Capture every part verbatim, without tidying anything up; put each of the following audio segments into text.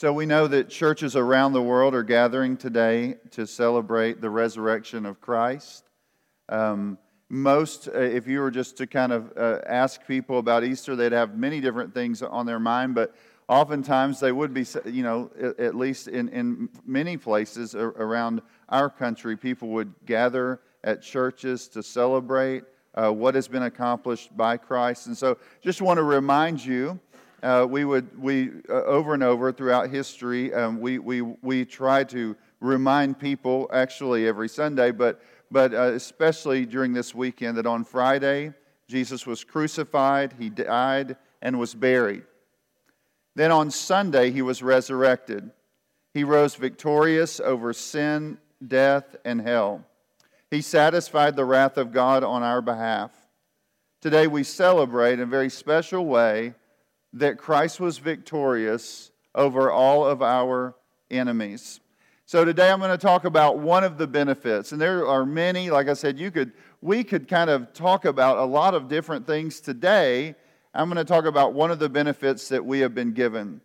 So we know that churches around the world are gathering today to celebrate the resurrection of Christ. Um, most, uh, if you were just to kind of uh, ask people about Easter, they'd have many different things on their mind, but oftentimes they would be, you know, at least in, in many places around our country, people would gather at churches to celebrate uh, what has been accomplished by Christ. And so just want to remind you, Uh, we would we uh, over and over throughout history um, we we we try to remind people actually every Sunday, but but uh, especially during this weekend, that on Friday Jesus was crucified, he died and was buried. Then on Sunday he was resurrected. He rose victorious over sin, death, and hell. He satisfied the wrath of God on our behalf. Today we celebrate in a very special way that Christ was victorious over all of our enemies. So today I'm going to talk about one of the benefits, and there are many. Like I said, you could, we could kind of talk about a lot of different things today. I'm going to talk about one of the benefits that we have been given,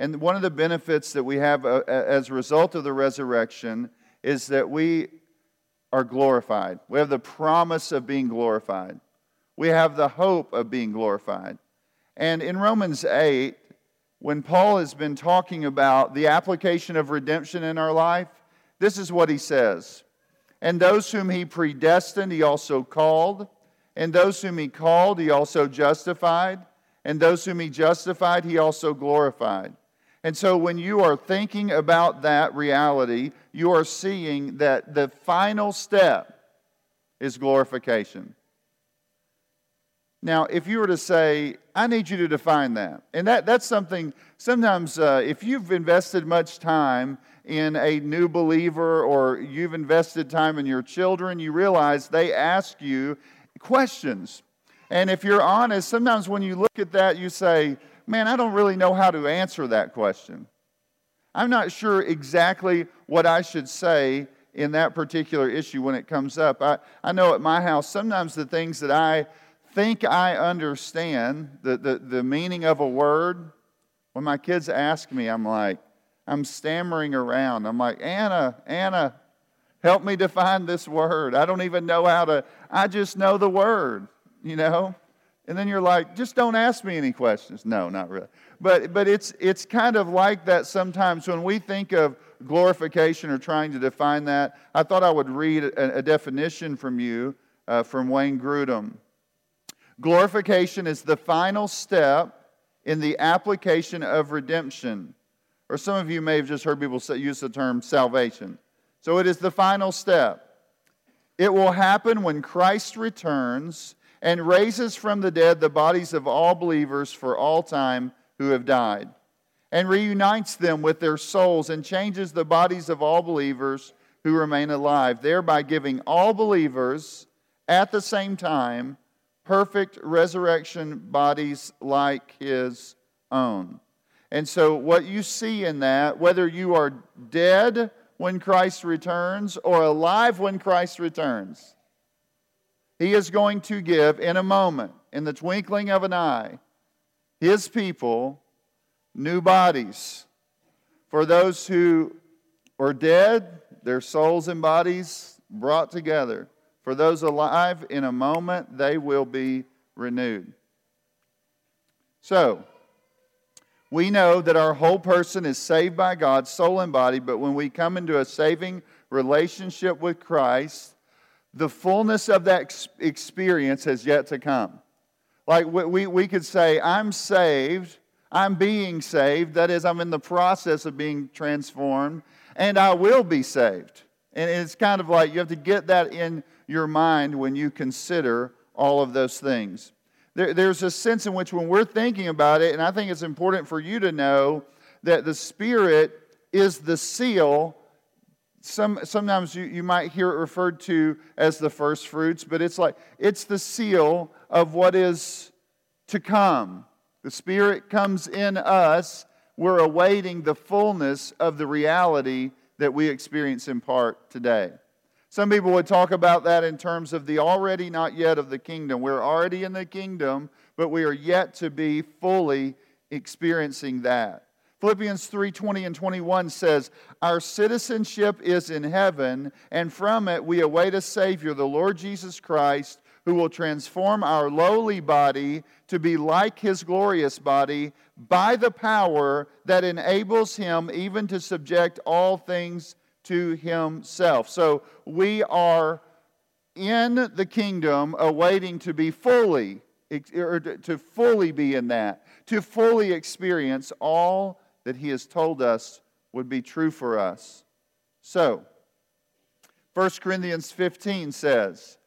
and one of the benefits that we have uh, as a result of the resurrection is that we are glorified. We have the promise of being glorified. We have the hope of being glorified. And in Romans eight, when Paul has been talking about the application of redemption in our life, this is what he says. And those whom he predestined, he also called. And those whom he called, he also justified. And those whom he justified, he also glorified. And so when you are thinking about that reality, you are seeing that the final step is glorification. Now, if you were to say, I need you to define that, and that, that's something, sometimes uh, if you've invested much time in a new believer or you've invested time in your children, you realize they ask you questions. And if you're honest, sometimes when you look at that, you say, man, I don't really know how to answer that question. I'm not sure exactly what I should say in that particular issue when it comes up. I, I know at my house, sometimes the things that I think I understand the, the, the meaning of a word. When my kids ask me, I'm like, I'm stammering around. I'm like, Anna, Anna, help me define this word. I don't even know how to, I just know the word, you know? And then you're like, just don't ask me any questions. No, not really. But but it's it's kind of like that sometimes when we think of glorification or trying to define that. I thought I would read a, a definition from you uh, from Wayne Grudem. Glorification is the final step in the application of redemption. Or some of you may have just heard people use the term salvation. So it is the final step. It will happen when Christ returns and raises from the dead the bodies of all believers for all time who have died, and reunites them with their souls and changes the bodies of all believers who remain alive, thereby giving all believers at the same time perfect resurrection bodies like his own. And so what you see in that, whether you are dead when Christ returns or alive when Christ returns, he is going to give in a moment, in the twinkling of an eye, his people new bodies. For those who are dead, their souls and bodies brought together. For those alive, in a moment, they will be renewed. So, we know that our whole person is saved by God, soul and body, but when we come into a saving relationship with Christ, the fullness of that ex- experience has yet to come. Like we, we, we could say, I'm saved, I'm being saved, that is, I'm in the process of being transformed, and I will be saved. And it's kind of like you have to get that in your mind when you consider all of those things. There, there's a sense in which when we're thinking about it, and I think it's important for you to know that the Spirit is the seal. Some sometimes you, you might hear it referred to as the first fruits, but it's like it's the seal of what is to come. The Spirit comes in us. We're awaiting the fullness of the reality that we experience in part today. Some people would talk about that in terms of the already not yet of the kingdom. We're already in the kingdom, but we are yet to be fully experiencing that. Philippians three twenty and twenty-one says, our citizenship is in heaven, and from it we await a Savior, the Lord Jesus Christ, who will transform our lowly body to be like His glorious body by the power that enables Him even to subject all things to Himself. So we are in the kingdom awaiting to be fully, or to fully be in that, to fully experience all that He has told us would be true for us. So, First Corinthians fifteen says,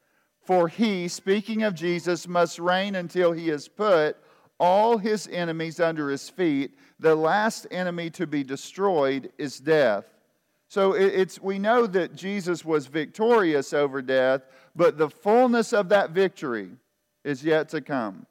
for He, speaking of Jesus, must reign until He has put all His enemies under His feet. The last enemy to be destroyed is death. So it's we know that Jesus was victorious over death, but the fullness of that victory is yet to come.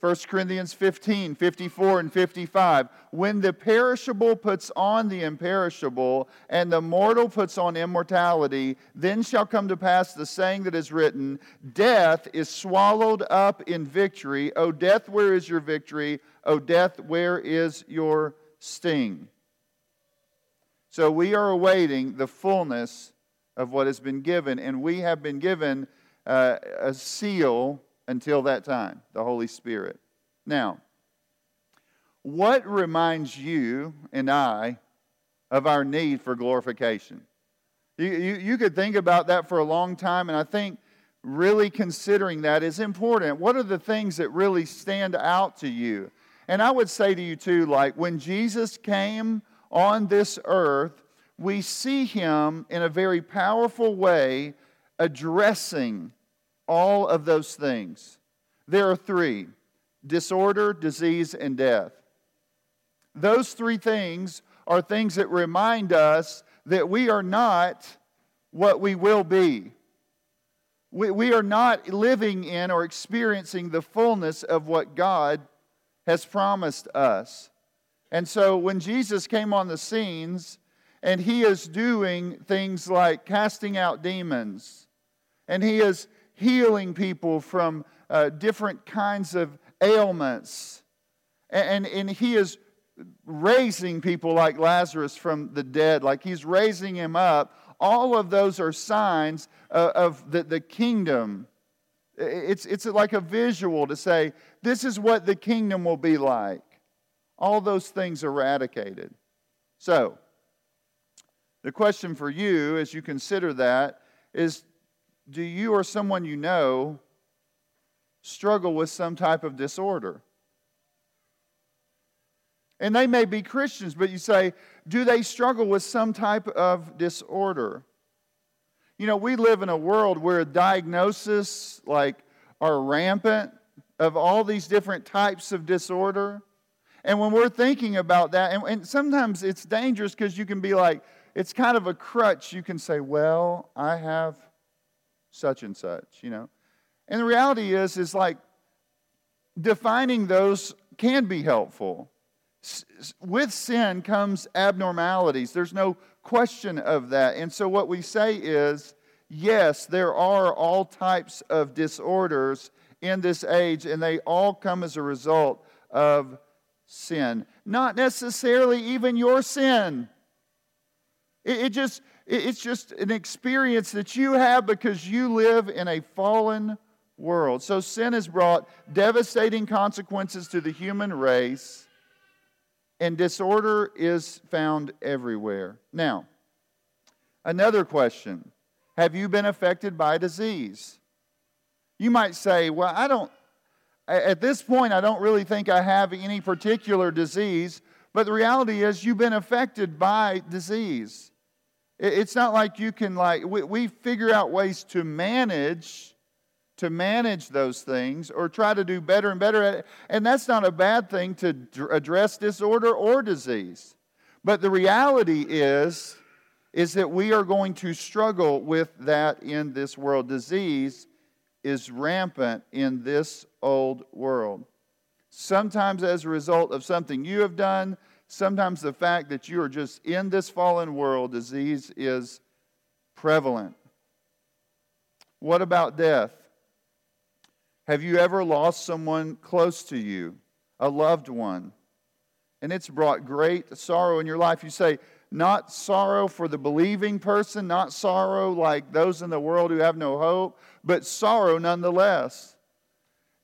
First Corinthians fifteen, fifty-four and fifty-five. When the perishable puts on the imperishable, and the mortal puts on immortality, then shall come to pass the saying that is written, death is swallowed up in victory. O death, where is your victory? O death, where is your sting? So we are awaiting the fullness of what has been given, and we have been given uh, a seal until that time, the Holy Spirit. Now, what reminds you and I of our need for glorification? You, you, you could think about that for a long time, and I think really considering that is important. What are the things that really stand out to you? And I would say to you too, like when Jesus came on this earth, we see Him in a very powerful way addressing all of those things. There are three: disorder, disease, and death. Those three things are things that remind us that we are not what we will be. We, we are not living in or experiencing the fullness of what God has promised us. And so when Jesus came on the scenes and He is doing things like casting out demons, and He is healing people from uh, different kinds of ailments, and, and, and He is raising people like Lazarus from the dead, like He's raising him up, all of those are signs uh, of the, the kingdom. It's, it's like a visual to say, this is what the kingdom will be like. All those things eradicated. So, the question for you as you consider that is, do you or someone you know struggle with some type of disorder? And they may be Christians, but you say, do they struggle with some type of disorder? You know, we live in a world where diagnoses like are rampant of all these different types of disorder. And when we're thinking about that, and, and sometimes it's dangerous because you can be like, it's kind of a crutch. You can say, well, I have such and such, you know. And the reality is, is like defining those can be helpful. S- with sin comes abnormalities. There's no question of that. And so what we say is, yes, there are all types of disorders in this age, and they all come as a result of sin, not necessarily even your sin. It, it just it's just an experience that you have because you live in a fallen world. So sin has brought devastating consequences to the human race, and disorder is found everywhere. Now, another question: have you been affected by disease? You might say, "Well, I don't." At this point, I don't really think I have any particular disease, but the reality is you've been affected by disease. It's not like you can, like, we, we figure out ways to manage, to manage those things or try to do better and better at it. And that's not a bad thing to address disorder or disease. But the reality is, is that we are going to struggle with that in this world. Disease is rampant in this old world. Sometimes as a result of something you have done, sometimes the fact that you are just in this fallen world, disease is prevalent. What about death? Have you ever lost someone close to you, a loved one? and it's brought great sorrow in your life. You say, not sorrow for the believing person, not sorrow like those in the world who have no hope, but sorrow nonetheless.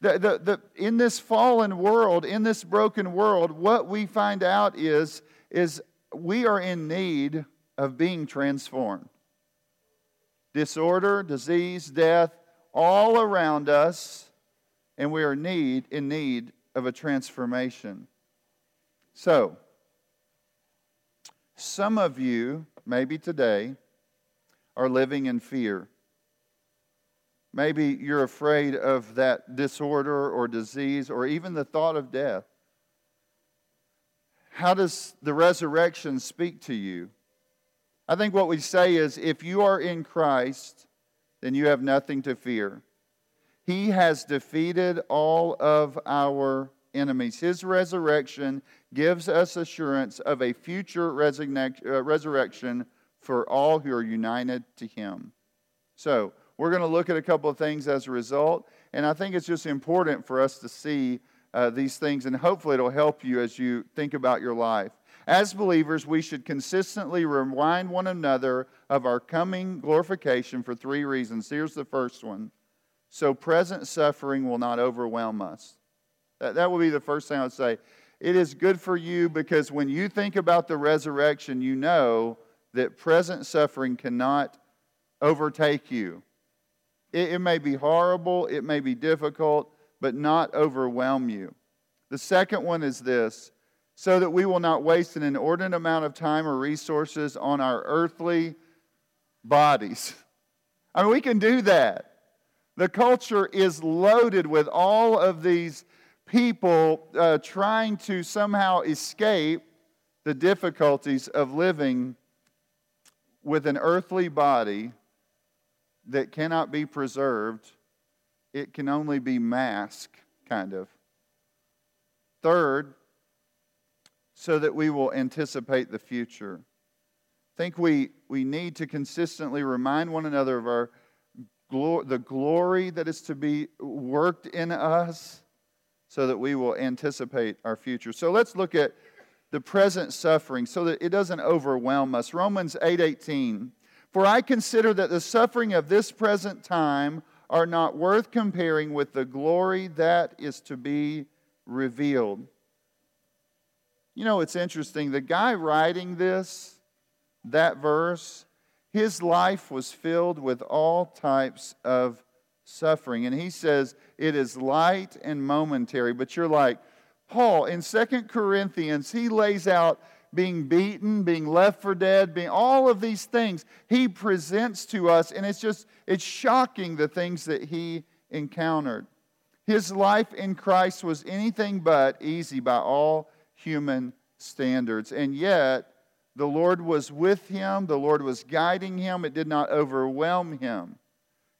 The, the, the, in this fallen world, in this broken world, what we find out is, is we are in need of being transformed. Disorder, disease, death, all around us, and we are need in need of a transformation. So, some of you, maybe today, are living in fear. Maybe you're afraid of that disorder or disease or even the thought of death. How does the resurrection speak to you? I think what we say is, if you are in Christ, then you have nothing to fear. He has defeated all of our enemies. His resurrection gives us assurance of a future resurrection for all who are united to Him. So, we're going to look at a couple of things as a result, and I think it's just important for us to see uh, these things, and hopefully it'll help you as you think about your life. As believers, we should consistently remind one another of our coming glorification for three reasons. Here's the first one. So present suffering will not overwhelm us. That, that would be the first thing I would say. It is good for you because when you think about the resurrection, you know that present suffering cannot overtake you. It, it may be horrible, it may be difficult, but not overwhelm you. The second one is this. So that we will not waste an inordinate amount of time or resources on our earthly bodies. I mean, we can do that. The culture is loaded with all of these people uh, trying to somehow escape the difficulties of living with an earthly body that cannot be preserved. It can only be masked, kind of. Third, so that we will anticipate the future. I think we, we need to consistently remind one another of our glo- the glory that is to be worked in us so that we will anticipate our future. So let's look at the present suffering so that it doesn't overwhelm us. Romans eight eighteen, for I consider that the suffering of this present time are not worth comparing with the glory that is to be revealed. You know, it's interesting. The guy writing this, that verse, his life was filled with all types of suffering. And he says, it is light and momentary. But you're like, Paul, in Second Corinthians, he lays out being beaten, being left for dead, being all of these things he presents to us. And it's just, it's shocking the things that he encountered. His life in Christ was anything but easy by all human standards. And yet, the Lord was with him. The Lord was guiding him. It did not overwhelm him.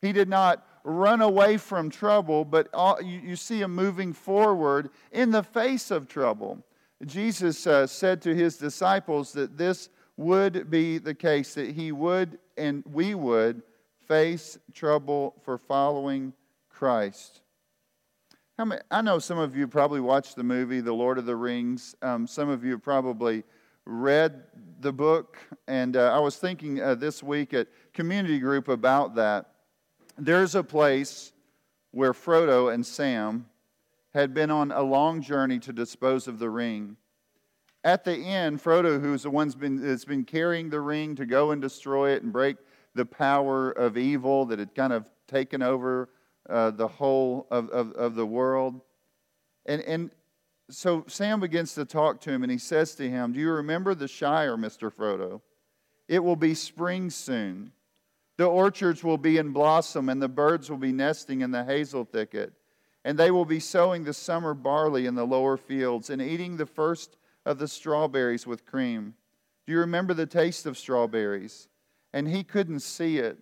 He did not run away from trouble, but all, you, you see him moving forward in the face of trouble. Jesus uh, said to his disciples that this would be the case, that he would and we would face trouble for following Christ. How many, I know some of you probably watched the movie, The Lord of the Rings. Um, some of you have probably read the book. And uh, I was thinking uh, this week at community group about that. There's a place where Frodo and Sam had been on a long journey to dispose of the ring. At the end, Frodo, who's the one that's been, that's been carrying the ring to go and destroy it and break the power of evil that had kind of taken over Uh, the whole of, of, of the world. And and so Sam begins to talk to him, and he says to him, do you remember the Shire, Mister Frodo? It will be spring soon. The orchards will be in blossom, and the birds will be nesting in the hazel thicket. And they will be sowing the summer barley in the lower fields and eating the first of the strawberries with cream. Do you remember the taste of strawberries? And he couldn't see it.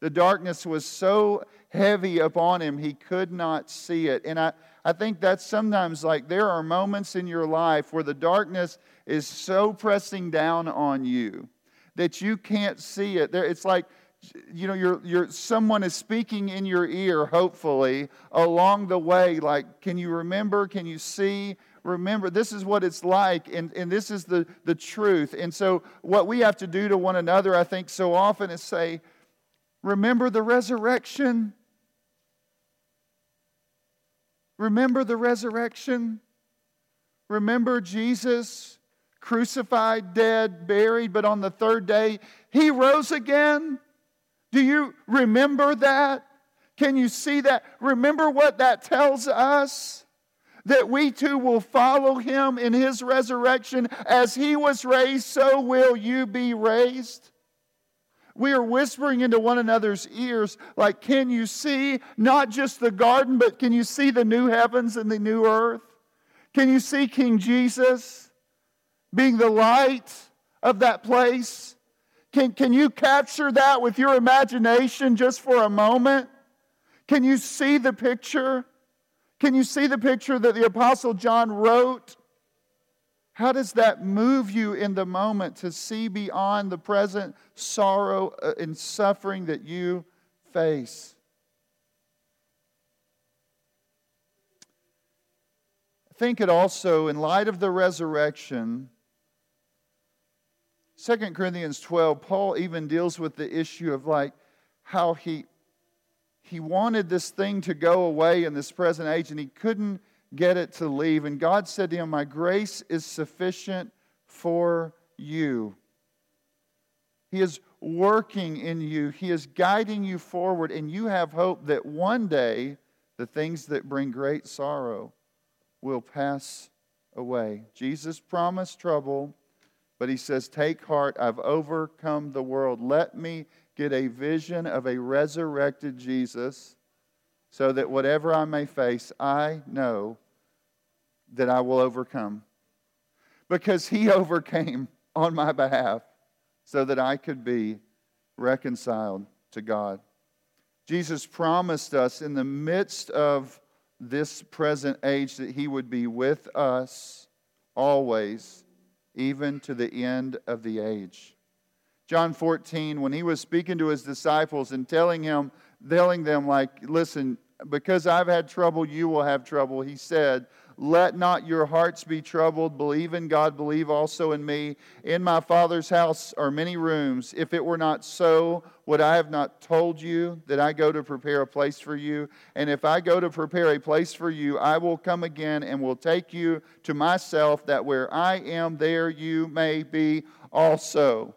The darkness was so heavy upon him, he could not see it. And I, I think that's sometimes like there are moments in your life where the darkness is so pressing down on you that you can't see it. There, it's like, you know, you're, you're, someone is speaking in your ear, hopefully, along the way, like, can you remember? Can you see? remember, this is what it's like, and, and this is the, the truth. And so what we have to do to one another, I think, so often is say, remember the resurrection. Remember the resurrection. Remember Jesus, crucified, dead, buried, but on the third day, He rose again. Do you remember that? Can you see that? Remember what that tells us? That we too will follow Him in His resurrection. As He was raised, so will you be raised. We are whispering into one another's ears, like, can you see not just the garden, but can you see the new heavens and the new earth? Can you see King Jesus being the light of that place? Can, can you capture that with your imagination just for a moment? Can you see the picture? Can you see the picture that the Apostle John wrote? How does that move you in the moment to see beyond the present sorrow and suffering that you face? I think it also, in light of the resurrection, Second Corinthians twelve, Paul even deals with the issue of like how he, he wanted this thing to go away in this present age and he couldn't get it to leave. And God said to him, my grace is sufficient for you. He is working in you. He is guiding you forward. And you have hope that one day the things that bring great sorrow will pass away. Jesus promised trouble, but He says, take heart, I've overcome the world. Let me get a vision of a resurrected Jesus, so that whatever I may face, I know that I will overcome. Because He overcame on my behalf so that I could be reconciled to God. Jesus promised us in the midst of this present age that He would be with us always, even to the end of the age. John fourteen, when He was speaking to His disciples and telling him, telling them, like, listen, because I've had trouble, you will have trouble. He said, let not your hearts be troubled. Believe in God, believe also in me. In my Father's house are many rooms. If it were not so, would I have not told you that I go to prepare a place for you? And if I go to prepare a place for you, I will come again and will take you to myself, that where I am, there you may be also.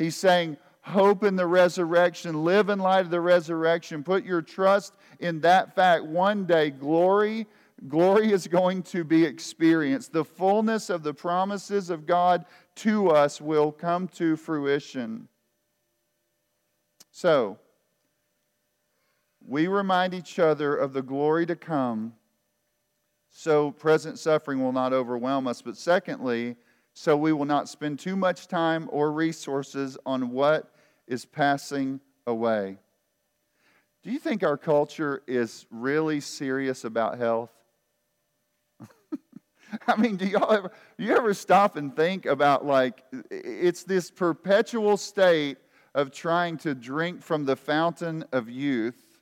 He's saying, hope in the resurrection. Live in light of the resurrection. Put your trust in that fact. One day, glory, glory is going to be experienced. The fullness of the promises of God to us will come to fruition. So, we remind each other of the glory to come, so present suffering will not overwhelm us. But secondly, so we will not spend too much time or resources on what is passing away. Do you think our culture is really serious about health? I mean, do y'all ever do you ever stop and think about, like, it's this perpetual state of trying to drink from the fountain of youth.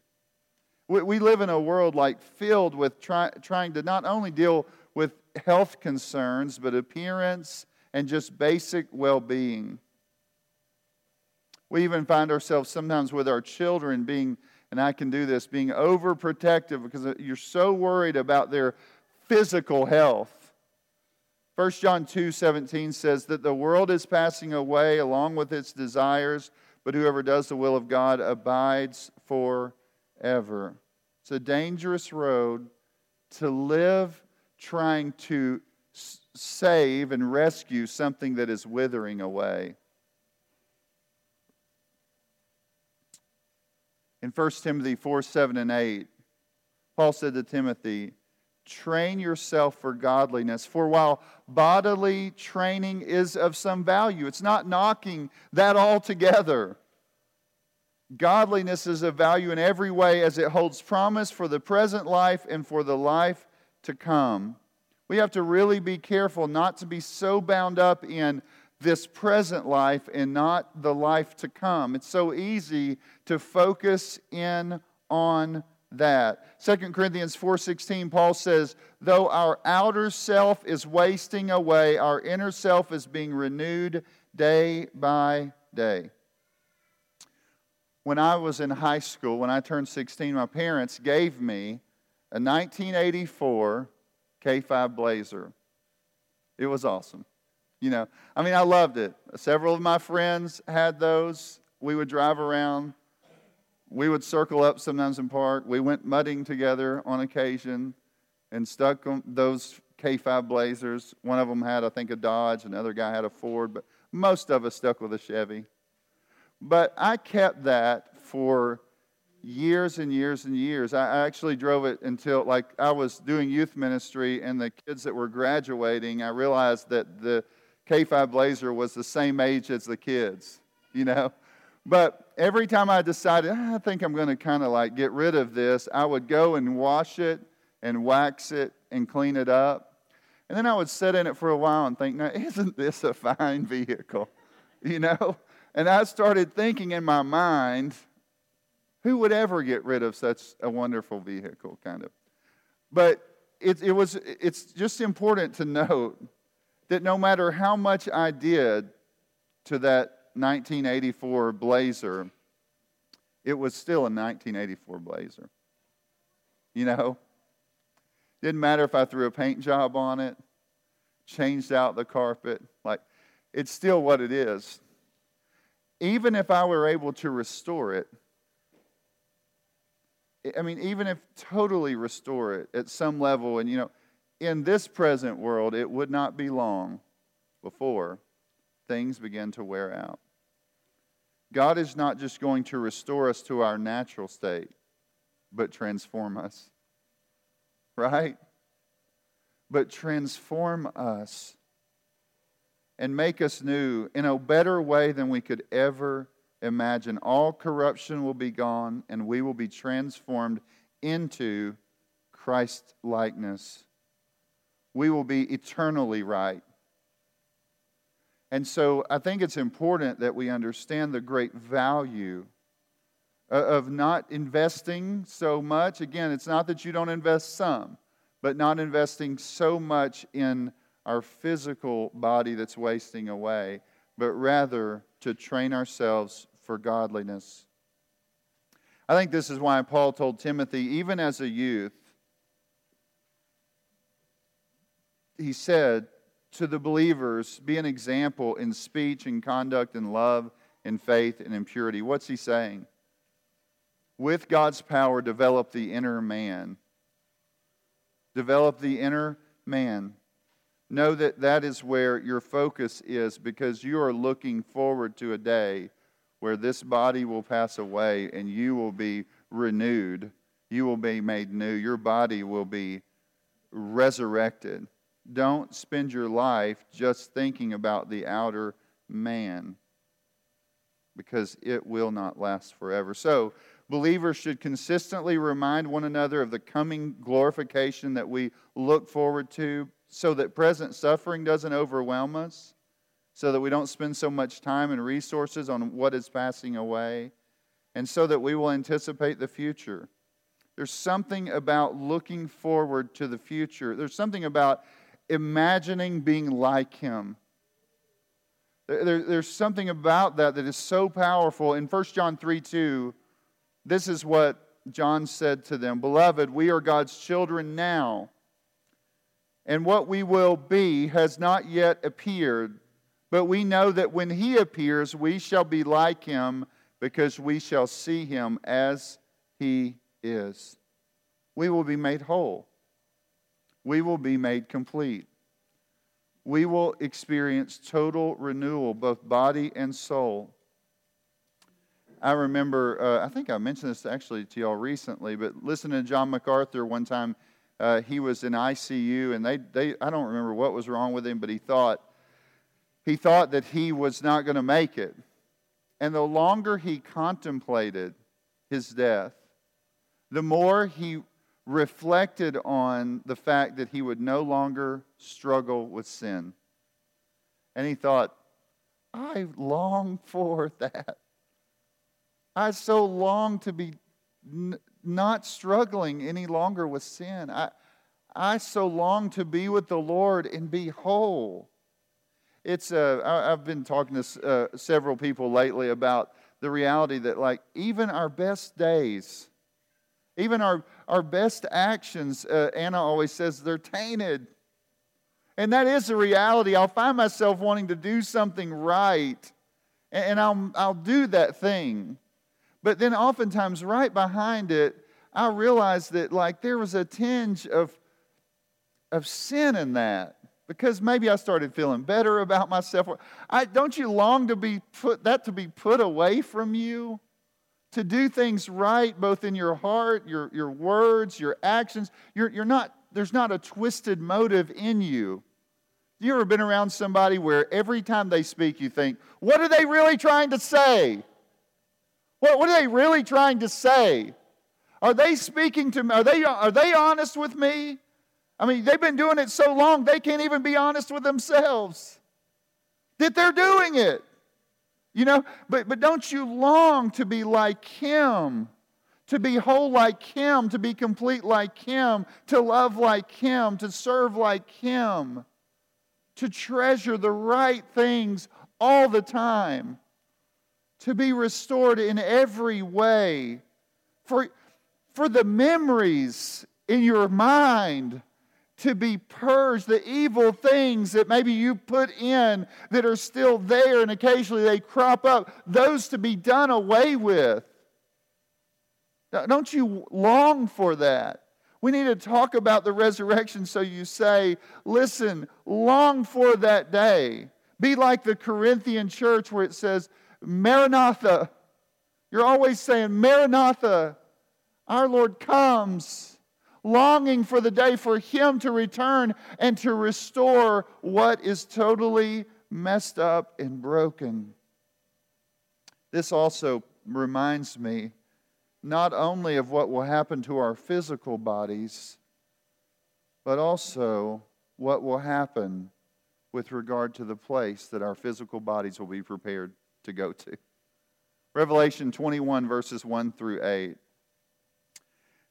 We, we live in a world like filled with try, trying to not only deal with health concerns, but appearance and just basic well-being. We even find ourselves sometimes with our children being, and I can do this, being overprotective because you're so worried about their physical health. First John two seventeen says that the world is passing away along with its desires, but whoever does the will of God abides forever. It's a dangerous road to live trying to save and rescue something that is withering away. In First Timothy four, seven, and eight, Paul said to Timothy, train yourself for godliness, for while bodily training is of some value, it's not knocking that altogether. Godliness is of value in every way as it holds promise for the present life and for the life to come. We have to really be careful not to be so bound up in this present life and not the life to come. It's so easy to focus in on that. Second Corinthians four sixteen, Paul says, though our outer self is wasting away, our inner self is being renewed day by day. When I was in high school, when I turned sixteen, my parents gave me a nineteen eighty-four K five Blazer. It was awesome. You know, I mean, I loved it. Several of my friends had those. We would drive around. We would circle up sometimes and park. We went mudding together on occasion and stuck on those K five Blazers. One of them had, I think, a Dodge. Another guy had a Ford. But most of us stuck with a Chevy. But I kept that for years and years and years. I actually drove it until, like, I was doing youth ministry, and the kids that were graduating, I realized that the K five Blazer was the same age as the kids, you know. But every time I decided, I think I'm going to kind of like get rid of this, I would go and wash it and wax it and clean it up. And then I would sit in it for a while and think, now, isn't this a fine vehicle, you know? And I started thinking in my mind, who would ever get rid of such a wonderful vehicle, kind of? But it, it was, it's just important to note that no matter how much I did to that nineteen eighty-four Blazer, it was still a nineteen eighty-four Blazer. You know? Didn't matter if I threw a paint job on it, changed out the carpet. Like, it's still what it is. Even if I were able to restore it, I mean, even if totally restore it at some level, and, you know, in this present world, it would not be long before things begin to wear out. God is not just going to restore us to our natural state, but transform us. Right? But transform us and make us new in a better way than we could ever imagine. All corruption will be gone, and we will be transformed into Christ-likeness. We will be eternally right. And so I think it's important that we understand the great value of not investing so much. Again, it's not that you don't invest some, but not investing so much in our physical body that's wasting away, but rather to train ourselves for godliness. I think this is why Paul told Timothy, even as a youth, he said to the believers, be an example in speech and conduct and love and faith and in purity. What's he saying? With God's power, develop the inner man. Develop the inner man. Know that that is where your focus is, because you are looking forward to a day where this body will pass away and you will be renewed. You will be made new. Your body will be resurrected. Don't spend your life just thinking about the outer man, because it will not last forever. So, believers should consistently remind one another of the coming glorification that we look forward to, so that present suffering doesn't overwhelm us, so that we don't spend so much time and resources on what is passing away, and so that we will anticipate the future. There's something about looking forward to the future. There's something about imagining being like Him. There, there, there's something about that that is so powerful. In First John three two, this is what John said to them, "Beloved, we are God's children now, and what we will be has not yet appeared. But we know that when He appears, we shall be like Him, because we shall see Him as He is." We will be made whole. We will be made complete. We will experience total renewal, both body and soul. I remember, uh, I think I mentioned this actually to y'all recently, but listen to John MacArthur one time. Uh, he was in I C U, and they, they I don't remember what was wrong with him, but he thought he thought that he was not going to make it. And the longer he contemplated his death, the more he reflected on the fact that he would no longer struggle with sin. And he thought, I long for that. I so long to be n- not struggling any longer with sin. I, I so long to be with the Lord and be whole. It's uh, I, I've been talking to uh, several people lately about the reality that, like, even our best days, even our, our best actions, uh, Anna always says, they're tainted. And that is the reality. I'll find myself wanting to do something right, and, and I'll I'll do that thing. But then oftentimes right behind it, I realized that, like, there was a tinge of, of sin in that, because maybe I started feeling better about myself. I, don't you long to be put that to be put away from you? To do things right, both in your heart, your, your words, your actions. You're, you're not, there's not a twisted motive in you. You ever been around somebody where every time they speak, you think, what are they really trying to say? What, what are they really trying to say? Are they speaking to me? Are they, are they honest with me? I mean, they've been doing it so long, they can't even be honest with themselves that they're doing it. You know, but, but don't you long to be like Him, to be whole like Him, to be complete like Him, to love like Him, to serve like Him, to treasure the right things all the time? To be restored in every way, for, for the memories in your mind to be purged, the evil things that maybe you put in that are still there and occasionally they crop up, those to be done away with. Don't you long for that? We need to talk about the resurrection so you say, listen, long for that day. Be like the Corinthian church where it says, Maranatha. You're always saying, Maranatha, our Lord comes, longing for the day for Him to return and to restore what is totally messed up and broken. This also reminds me not only of what will happen to our physical bodies, but also what will happen with regard to the place that our physical bodies will be prepared to go to. Revelation twenty-one, verses one through eight.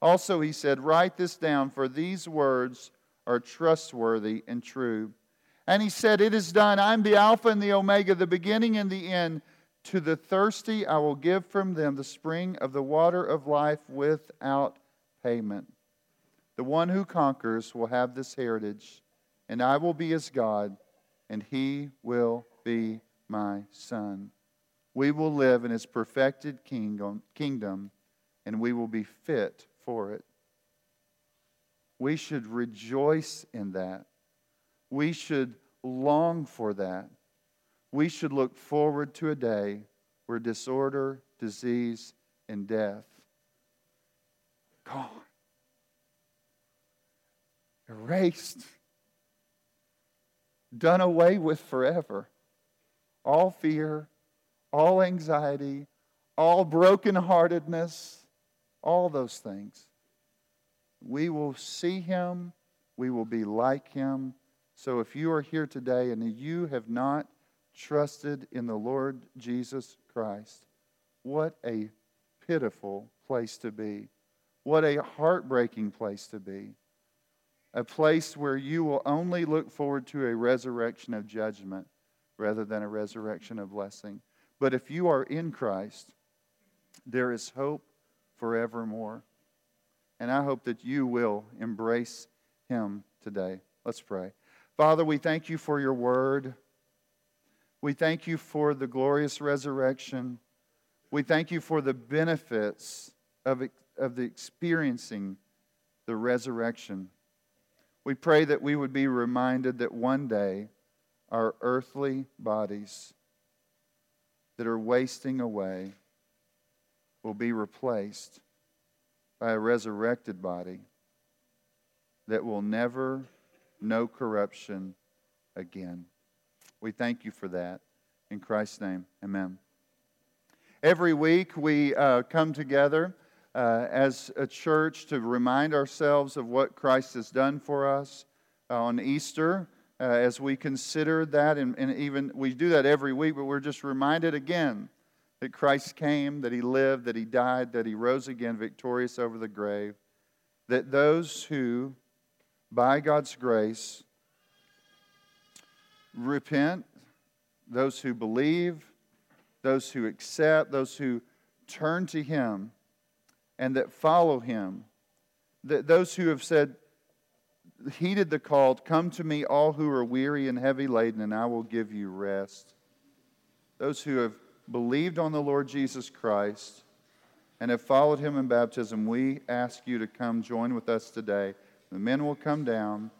Also He said, Write this down, for these words are trustworthy and true. And He said, It is done. I am the Alpha and the Omega, the beginning and the end. To the thirsty I will give from them the spring of the water of life without payment. The one who conquers will have this heritage, and I will be his God, and he will be my son. We will live in His perfected kingdom, kingdom, and we will be fit for it. We should rejoice in that. We should long for that. We should look forward to a day where disorder, disease, and death gone, erased, done away with forever. All fear, all anxiety, all brokenheartedness, all those things. We will see Him. We will be like Him. So if you are here today and you have not trusted in the Lord Jesus Christ, what a pitiful place to be. What a heartbreaking place to be. A place where you will only look forward to a resurrection of judgment rather than a resurrection of blessing. But if you are in Christ, there is hope forevermore. And I hope that you will embrace Him today. Let's pray. Father, we thank you for your word. We thank you for the glorious resurrection. We thank you for the benefits of, of the experiencing the resurrection. We pray that we would be reminded that one day our earthly bodies that are wasting away will be replaced by a resurrected body that will never know corruption again. We thank you for that. In Christ's name, amen. Every week we uh, come together uh, as a church to remind ourselves of what Christ has done for us uh, on Easter. Uh, as we consider that, and, and even we do that every week, but we're just reminded again that Christ came, that he lived, that he died, that he rose again victorious over the grave, that those who, by God's grace, repent, those who believe, those who accept, those who turn to him and that follow him, that those who have said, heeded the call, come to me all who are weary and heavy laden, and I will give you rest. Those who have believed on the Lord Jesus Christ and have followed him in baptism, we ask you to come join with us today. The men will come down,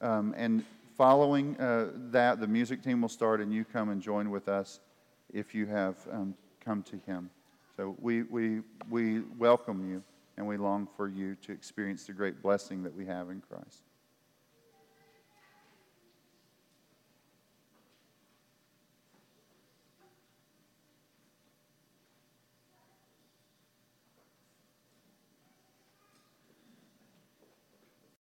um, and following uh, that, the music team will start, and you come and join with us if you have um, come to him. So we we we welcome you. And we long for you to experience the great blessing that we have in Christ.